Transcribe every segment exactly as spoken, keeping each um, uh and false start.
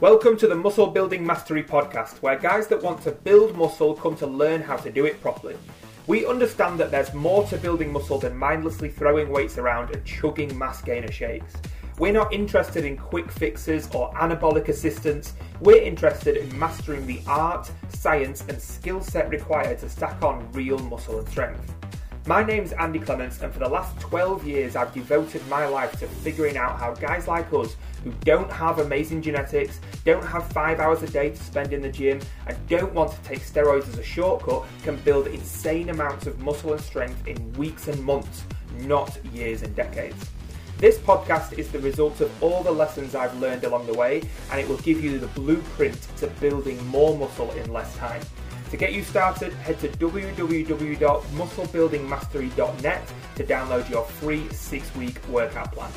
Welcome to the Muscle Building Mastery Podcast, where guys that want to build muscle come to learn how to do it properly. We understand that there's more to building muscle than mindlessly throwing weights around and chugging mass gainer shakes. We're not interested in quick fixes or anabolic assistance. We're interested in mastering the art, science and skill set required to stack on real muscle and strength. My name's Andy Clements, and for the last twelve years I've devoted my life to figuring out how guys like us, who don't have amazing genetics, don't have five hours a day to spend in the gym, and don't want to take steroids as a shortcut, can build insane amounts of muscle and strength in weeks and months, not years and decades. This podcast is the result of all the lessons I've learned along the way, and it will give you the blueprint to building more muscle in less time. To get you started, head to w w w dot muscle building mastery dot net to download your free six week workout plan.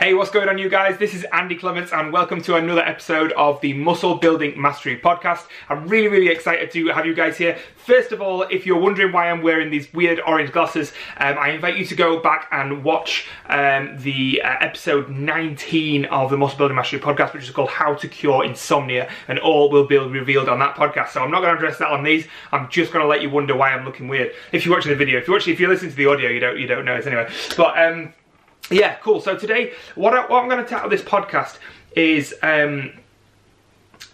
Hey, what's going on, you guys? This is Andy Clements, and welcome to another episode of the Muscle Building Mastery Podcast. I'm really, really excited to have you guys here. First of all, if you're wondering why I'm wearing these weird orange glasses, um, I invite you to go back and watch um, the uh, episode nineteen of the Muscle Building Mastery Podcast, which is called How to Cure Insomnia, and all will be revealed on that podcast. So I'm not going to address that on these. I'm just going to let you wonder why I'm looking weird. If you're watching the video, if you're watching, if you're listening to the audio, you don't, you don't notice anyway. But um. Yeah, cool. So today, what, I, what I'm going to tackle this podcast is um,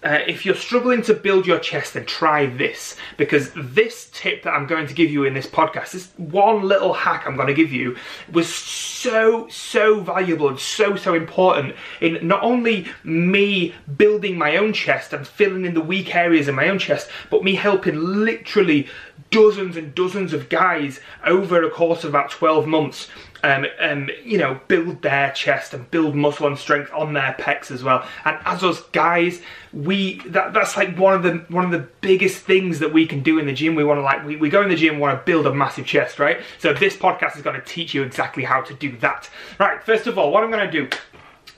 uh, if you're struggling to build your chest, then try this. Because this tip that I'm going to give you in this podcast, this one little hack I'm going to give you, was so, so valuable and so, so important in not only me building my own chest and filling in the weak areas in my own chest, but me helping literally dozens and dozens of guys over a course of about twelve months. Um, um, you know, build their chest and build muscle and strength on their pecs as well. And as us guys, we that, that's like one of the one of the biggest things that we can do in the gym. We want to like we, we go in the gym, want to build a massive chest, right? So this podcast is going to teach you exactly how to do that. Right. First of all, what I'm going to do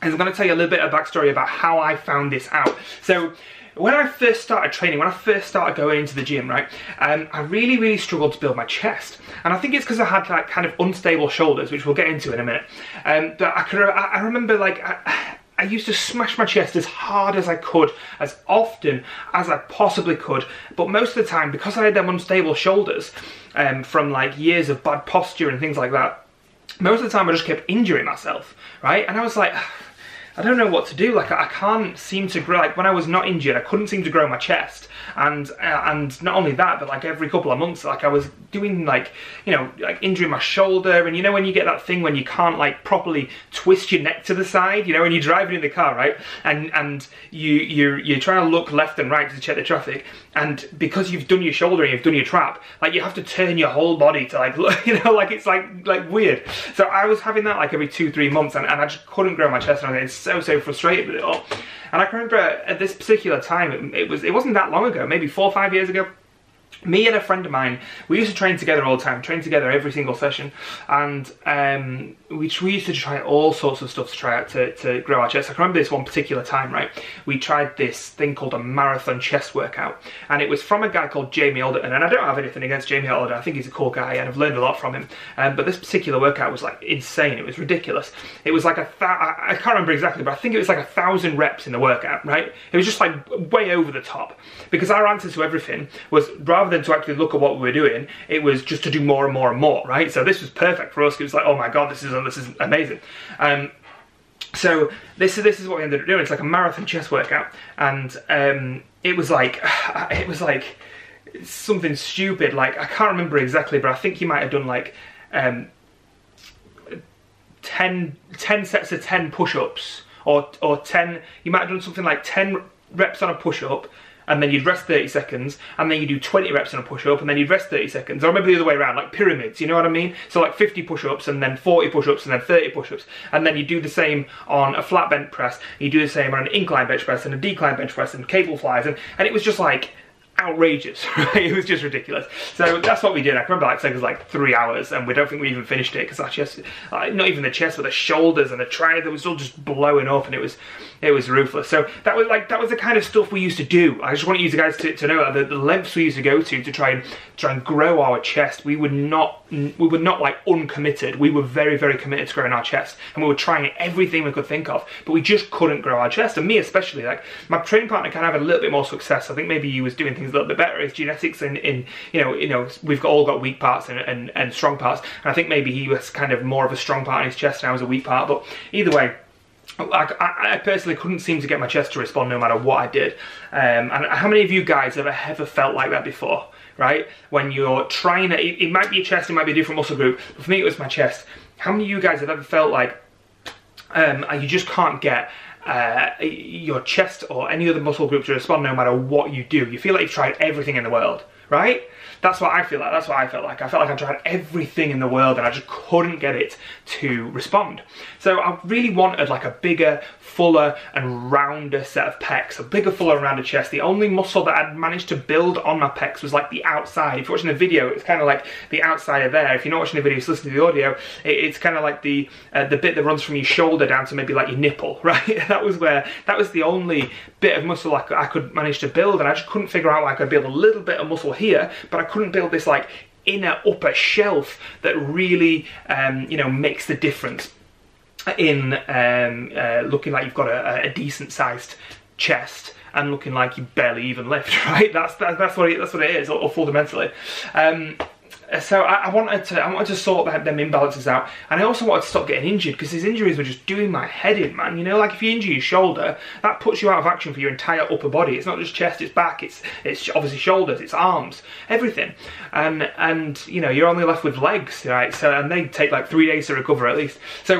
is I'm going to tell you a little bit of backstory about how I found this out. So when I first started training, when I first started going into the gym, right, um, I really, really struggled to build my chest. And I think it's because I had like kind of unstable shoulders, which we'll get into in a minute. Um, but I, could, I, I remember like, I, I used to smash my chest as hard as I could, as often as I possibly could. But most of the time, because I had them unstable shoulders um, from like years of bad posture and things like that, most of the time I just kept injuring myself, right? And I was like, I don't know what to do. Like I can't seem to grow. Like when I was not injured, I couldn't seem to grow my chest, and uh, and not only that, but like every couple of months, like I was doing like you know like injuring my shoulder, and you know when you get that thing when you can't like properly twist your neck to the side, you know when you're driving in the car, right? And and you you you're trying to look left and right to check the traffic, and because you've done your shoulder and you've done your trap, like you have to turn your whole body to like look, you know like it's like like weird. So I was having that like every two three months, and, and I just couldn't grow my chest, and I was so so frustrated with it all. And I can remember at this particular time, it, it was it wasn't that long ago, maybe four or five years ago, me and a friend of mine, we used to train together all the time, train together every single session, and um, we, we used to try all sorts of stuff to try out to, to grow our chest. I can remember this one particular time, right? We tried this thing called a marathon chest workout, and it was from a guy called Jamie Alderton, and I don't have anything against Jamie Alderton, I think he's a cool guy, and I've learned a lot from him, um, but this particular workout was like insane, it was ridiculous. It was like a, I can't remember exactly, but I think it was like a thousand reps in the workout, right? It was just like way over the top, because our answer to everything was, rather than to actually look at what we were doing, it was just to do more and more and more, right? So this was perfect for us. It was like, oh my god, this is this is amazing. Um, so this is this is what we ended up doing. It's like a marathon chest workout, and um, it was like it was like something stupid. Like I can't remember exactly, but I think you might have done like um, ten ten sets of ten push-ups, or or ten. You might have done something like ten reps on a push-up, and then you'd rest thirty seconds, and then you do twenty reps on a push-up, and then you'd rest thirty seconds. Or maybe the other way around, like pyramids, you know what I mean? So like fifty push-ups, and then forty push-ups, and then thirty push-ups, and then you do the same on a flat bench press, you do the same on an incline bench press, and a decline bench press, and cable flies, and, and it was just like, outrageous, right? It was just ridiculous. So that's what we did. I can remember like saying it was like three hours and we don't think we even finished it because our chest, uh, not even the chest, but the shoulders and the triceps, it was all just blowing up and it was it was ruthless. So that was like, that was the kind of stuff we used to do. I just want you guys to, to know that the lengths we used to go to to try and try and grow our chest. We were not, we were not like uncommitted. We were very, very committed to growing our chest and we were trying everything we could think of, but we just couldn't grow our chest. And me especially, like my training partner kind of had a little bit more success. I think maybe he was doing things a little bit better. It's genetics and, in you know, you know, we've all got weak parts and, and, and strong parts. And I think maybe he was kind of more of a strong part in his chest and I was a weak part, but either way, I, I personally couldn't seem to get my chest to respond no matter what I did. Um, and how many of you guys have ever felt like that before, right? When you're trying to, it, it might be your chest, it might be a different muscle group, but for me it was my chest. How many of you guys have ever felt like um, you just can't get Uh, your chest or any other muscle group to respond no matter what you do? You feel like you've tried everything in the world, right? That's what I feel like, that's what I felt like. I felt like I tried everything in the world and I just couldn't get it to respond. So I really wanted like a bigger, fuller and rounder set of pecs, a bigger, fuller and rounder chest. The only muscle that I'd managed to build on my pecs was like the outside. If you're watching the video, it's kind of like the outside of there. If you're not watching the video, just listen to the audio, it, it's kind of like the uh, the bit that runs from your shoulder down to maybe like your nipple, right? That was where, that was the only bit of muscle I could, I could manage to build, and I just couldn't figure out why I could build a little bit of muscle here, but I couldn't build this like inner upper shelf that really um, you know, makes the difference in um, uh, looking like you've got a, a decent sized chest and looking like you barely even lift, right? That's that, that's what it, that's what it is, or, or fundamentally. Um, So I, I wanted to, I wanted to sort that, them imbalances out, and I also wanted to stop getting injured because these injuries were just doing my head in, man. You know, like if you injure your shoulder, that puts you out of action for your entire upper body. It's not just chest, it's back, it's it's obviously shoulders, it's arms, everything, and and you know, you're only left with legs, right? So and they take like three days to recover at least. So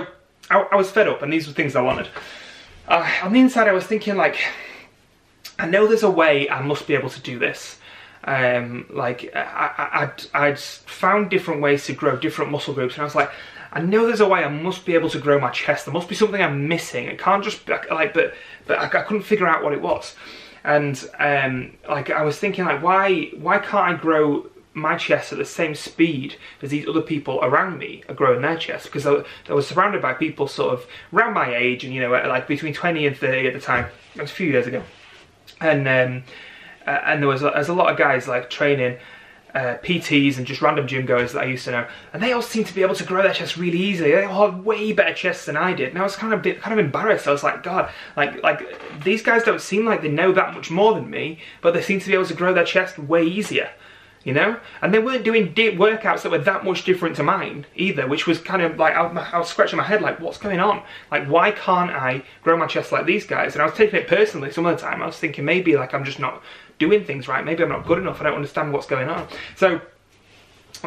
I, I was fed up, and these were things I wanted. Uh, on the inside, I was thinking like, I know there's a way I must be able to do this. Um, like I, I, I'd, I'd found different ways to grow different muscle groups, and I was like, I know there's a way I must be able to grow my chest. There must be something I'm missing. It can't just be like, but but I, I couldn't figure out what it was, and um, like I was thinking like, why why can't I grow my chest at the same speed as these other people around me are growing their chest? Because I, I was surrounded by people sort of around my age, and you know, like between twenty and thirty at the time. That was a few years ago, and. Um, Uh, and there was, there was a lot of guys like training uh, P Ts and just random gym goers that I used to know, and they all seemed to be able to grow their chest really easily. They all had way better chests than I did, and I was kind of bit, kind of embarrassed. I was like, God, like like these guys don't seem like they know that much more than me, but they seem to be able to grow their chest way easier, you know. And they weren't doing deep workouts that were that much different to mine either, which was kind of like I, I was scratching my head like, what's going on? Like, why can't I grow my chest like these guys? And I was taking it personally. Some of the time, I was thinking maybe like I'm just not doing things right, maybe I'm not good enough, I don't understand what's going on. So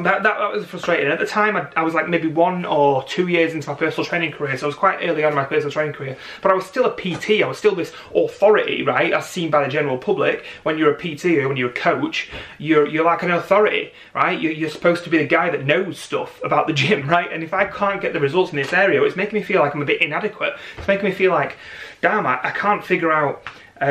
that, that, that was frustrating. At the time I, I was like maybe one or two years into my personal training career, so I was quite early on in my personal training career, but I was still a P T, I was still this authority, right, as seen by the general public. When you're a P T or when you're a coach, you're, you're like an authority, right? You're, you're supposed to be the guy that knows stuff about the gym, right? And if I can't get the results in this area, it's making me feel like I'm a bit inadequate. It's making me feel like, damn, I, I can't figure out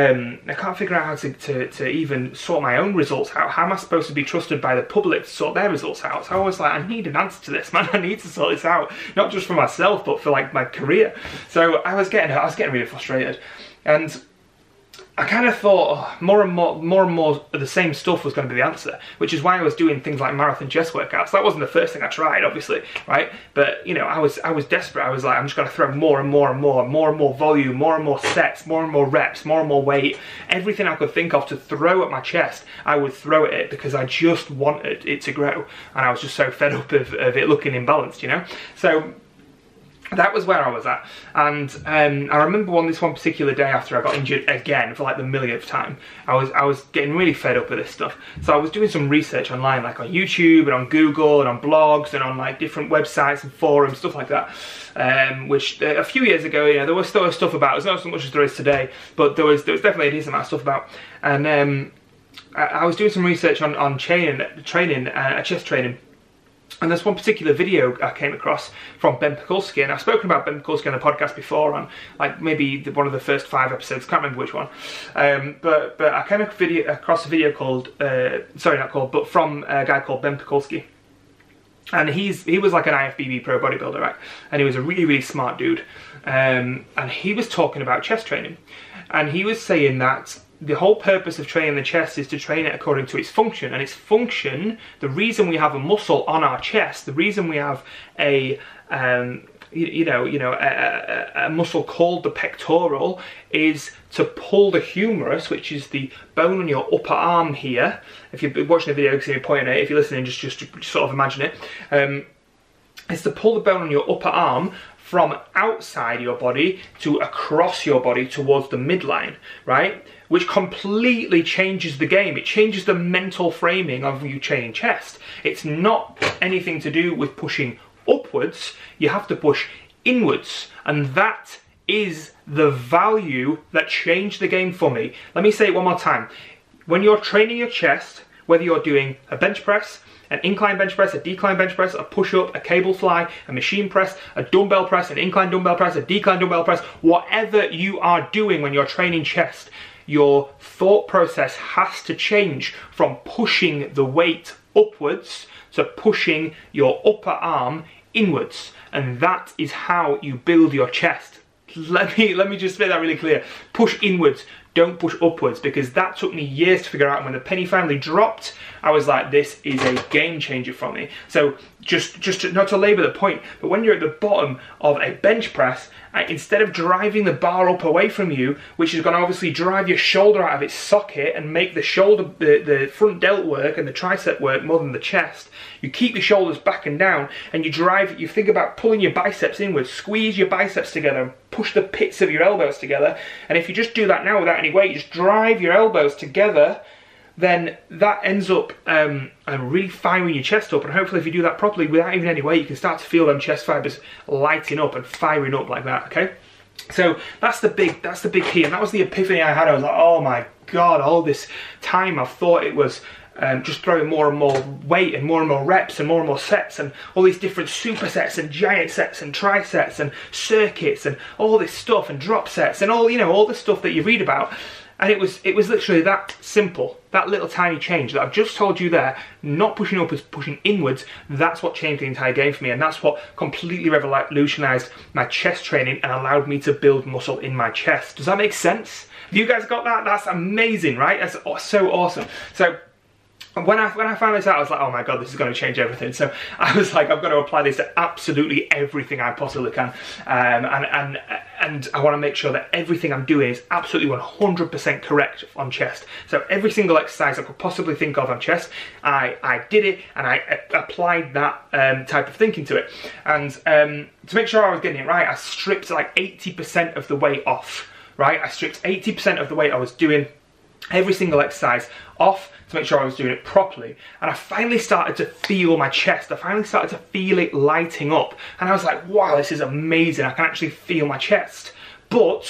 Um, I can't figure out how to, to, to even sort my own results out. How am I supposed to be trusted by the public to sort their results out? So I was like, I need an answer to this, man. I need to sort this out, not just for myself, but for like my career. So I was getting, I was getting really frustrated, and I kind of thought oh, more and more, more and more of the same stuff was going to be the answer, which is why I was doing things like marathon chest workouts. That wasn't the first thing I tried, obviously, right? But you know, I was, I was desperate. I was like, I'm just going to throw more and more and more, more and more volume, more and more sets, more and more reps, more and more weight. Everything I could think of to throw at my chest, I would throw at it because I just wanted it to grow, and I was just so fed up of, of it looking imbalanced, you know. So that was where I was at, and um, I remember one this one particular day after I got injured again for like the millionth time. I was I was getting really fed up with this stuff, so I was doing some research online, like on YouTube and on Google and on blogs and on like different websites and forums, stuff like that. Um, which uh, a few years ago, you know, there was still stuff about. It's not so much as there is today, but there was there was definitely a decent amount of stuff about. And um, I, I was doing some research on on training, training, uh, chest training. And there's one particular video I came across from Ben Pekulski, and I've spoken about Ben Pekulski on the podcast before, on like maybe the, one of the first five episodes, can't remember which one. Um, but but I came across a video called, uh, sorry not called, but from a guy called Ben Pekulski. And he's he was like an I F B B pro bodybuilder, right? And he was a really, really smart dude. Um, and he was talking about chest training. And he was saying that the whole purpose of training the chest is to train it according to its function. And its function, the reason we have a muscle on our chest, the reason we have a, um, you, you know, you know, a, a, a muscle called the pectoral, is to pull the humerus, which is the bone on your upper arm here. If you're watching the video, you can see me pointing at it. If you're listening, just, just, just sort of imagine it. Um, it's to pull the bone on your upper arm from outside your body to across your body towards the midline, right? Which completely changes the game. It changes the mental framing of you training chest. It's not anything to do with pushing upwards. You have to push inwards. And that is the value that changed the game for me. Let me say it one more time. When you're training your chest, whether you're doing a bench press, an incline bench press, a decline bench press, a push-up, a cable fly, a machine press, a dumbbell press, an incline dumbbell press, a decline dumbbell press, whatever you are doing when you're training chest, your thought process has to change from pushing the weight upwards to pushing your upper arm inwards. And that is how you build your chest. Let me, let me just make that really clear. Push inwards. Don't push upwards, because that took me years to figure out. And when the penny finally dropped, I was like, this is a game changer for me. So just, just to, not to labour the point, but when you're at the bottom of a bench press, I, instead of driving the bar up away from you, which is going to obviously drive your shoulder out of its socket and make the shoulder, the, the front delt work and the tricep work more than the chest, you keep your shoulders back and down, and you drive, you think about pulling your biceps inwards, squeeze your biceps together and push the pits of your elbows together. And if you just do that now without any weight, you just drive your elbows together, then that ends up um, really firing your chest up. And hopefully if you do that properly without even any weight, you can start to feel them chest fibers lighting up and firing up like that, okay? So that's the big, that's the big key. And that was the epiphany I had. I was like, oh my God, all this time I've thought it was Um, just throwing more and more weight and more and more reps and more and more sets and all these different supersets and giant sets and trisets and circuits and all this stuff and drop sets and all, you know, all the stuff that you read about. And it was, it was literally that simple, that little tiny change that I've just told you there, not pushing upwards, pushing inwards. That's what changed the entire game for me, and that's what completely revolutionized my chest training and allowed me to build muscle in my chest. Does that make sense? Have you guys got that? That's amazing, right? That's so awesome. So And when I, when I found this out, I was like, oh my God, this is going to change everything. So I was like, I've got to apply this to absolutely everything I possibly can. Um, and, and, and I want to make sure that everything I'm doing is absolutely one hundred percent correct on chest. So every single exercise I could possibly think of on chest, I, I did it, and I applied that um, type of thinking to it. And um, to make sure I was getting it right, I stripped like eighty percent of the weight off, right? I stripped eighty percent of the weight I was doing every single exercise off to make sure I was doing it properly. And I finally started to feel my chest. I finally started to feel it lighting up. And I was like, wow, this is amazing. I can actually feel my chest. But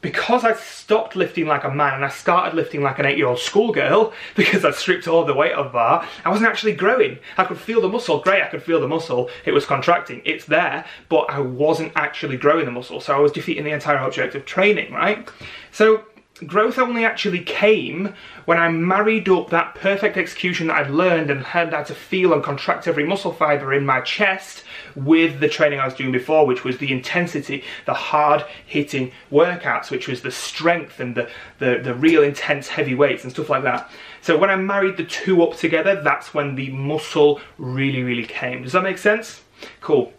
because I stopped lifting like a man and I started lifting like an eight-year-old schoolgirl, because I stripped all the weight off bar, I wasn't actually growing. I could feel the muscle. Great, I could feel the muscle. It was contracting. It's there, but I wasn't actually growing the muscle. So I was defeating the entire object of training, right? So growth only actually came when I married up that perfect execution that I'd learned and learned how to feel and contract every muscle fibre in my chest with the training I was doing before, which was the intensity, the hard-hitting workouts, which was the strength and the, the, the real intense heavy weights and stuff like that. So when I married the two up together, that's when the muscle really, really came. Does that make sense? Cool.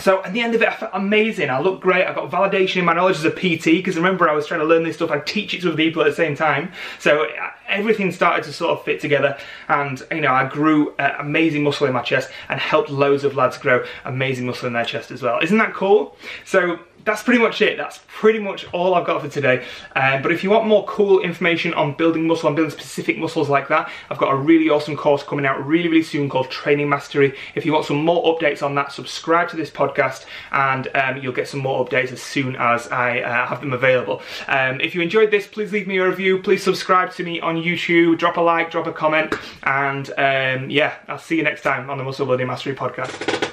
So at the end of it, I felt amazing. I looked great. I got validation in my knowledge as a P T, because remember, I was trying to learn this stuff and teach it to people at the same time. So everything started to sort of fit together, and you know, I grew uh, amazing muscle in my chest and helped loads of lads grow amazing muscle in their chest as well. Isn't that cool? So that's pretty much it. That's pretty much all I've got for today. Um, but if you want more cool information on building muscle and building specific muscles like that, I've got a really awesome course coming out really, really soon called Training Mastery. If you want some more updates on that, subscribe to this podcast and um, you'll get some more updates as soon as I uh, have them available. Um, if you enjoyed this, please leave me a review. Please subscribe to me on YouTube. Drop a like, drop a comment. And um, yeah, I'll see you next time on the Muscle Building Mastery Podcast.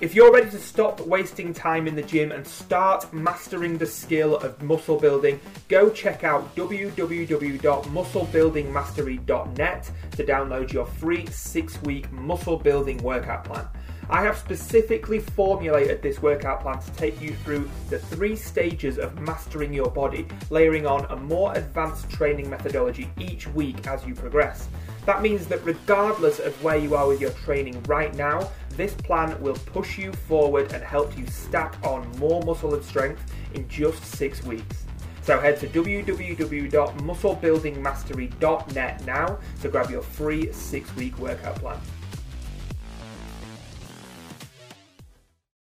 If you're ready to stop wasting time in the gym and start mastering the skill of muscle building, go check out w w w dot muscle building mastery dot net to download your free six-week muscle building workout plan. I have specifically formulated this workout plan to take you through the three stages of mastering your body, layering on a more advanced training methodology each week as you progress. That means that regardless of where you are with your training right now, this plan will push you forward and help you stack on more muscle and strength in just six weeks. So head to w w w dot muscle building mastery dot net now to grab your free six-week workout plan.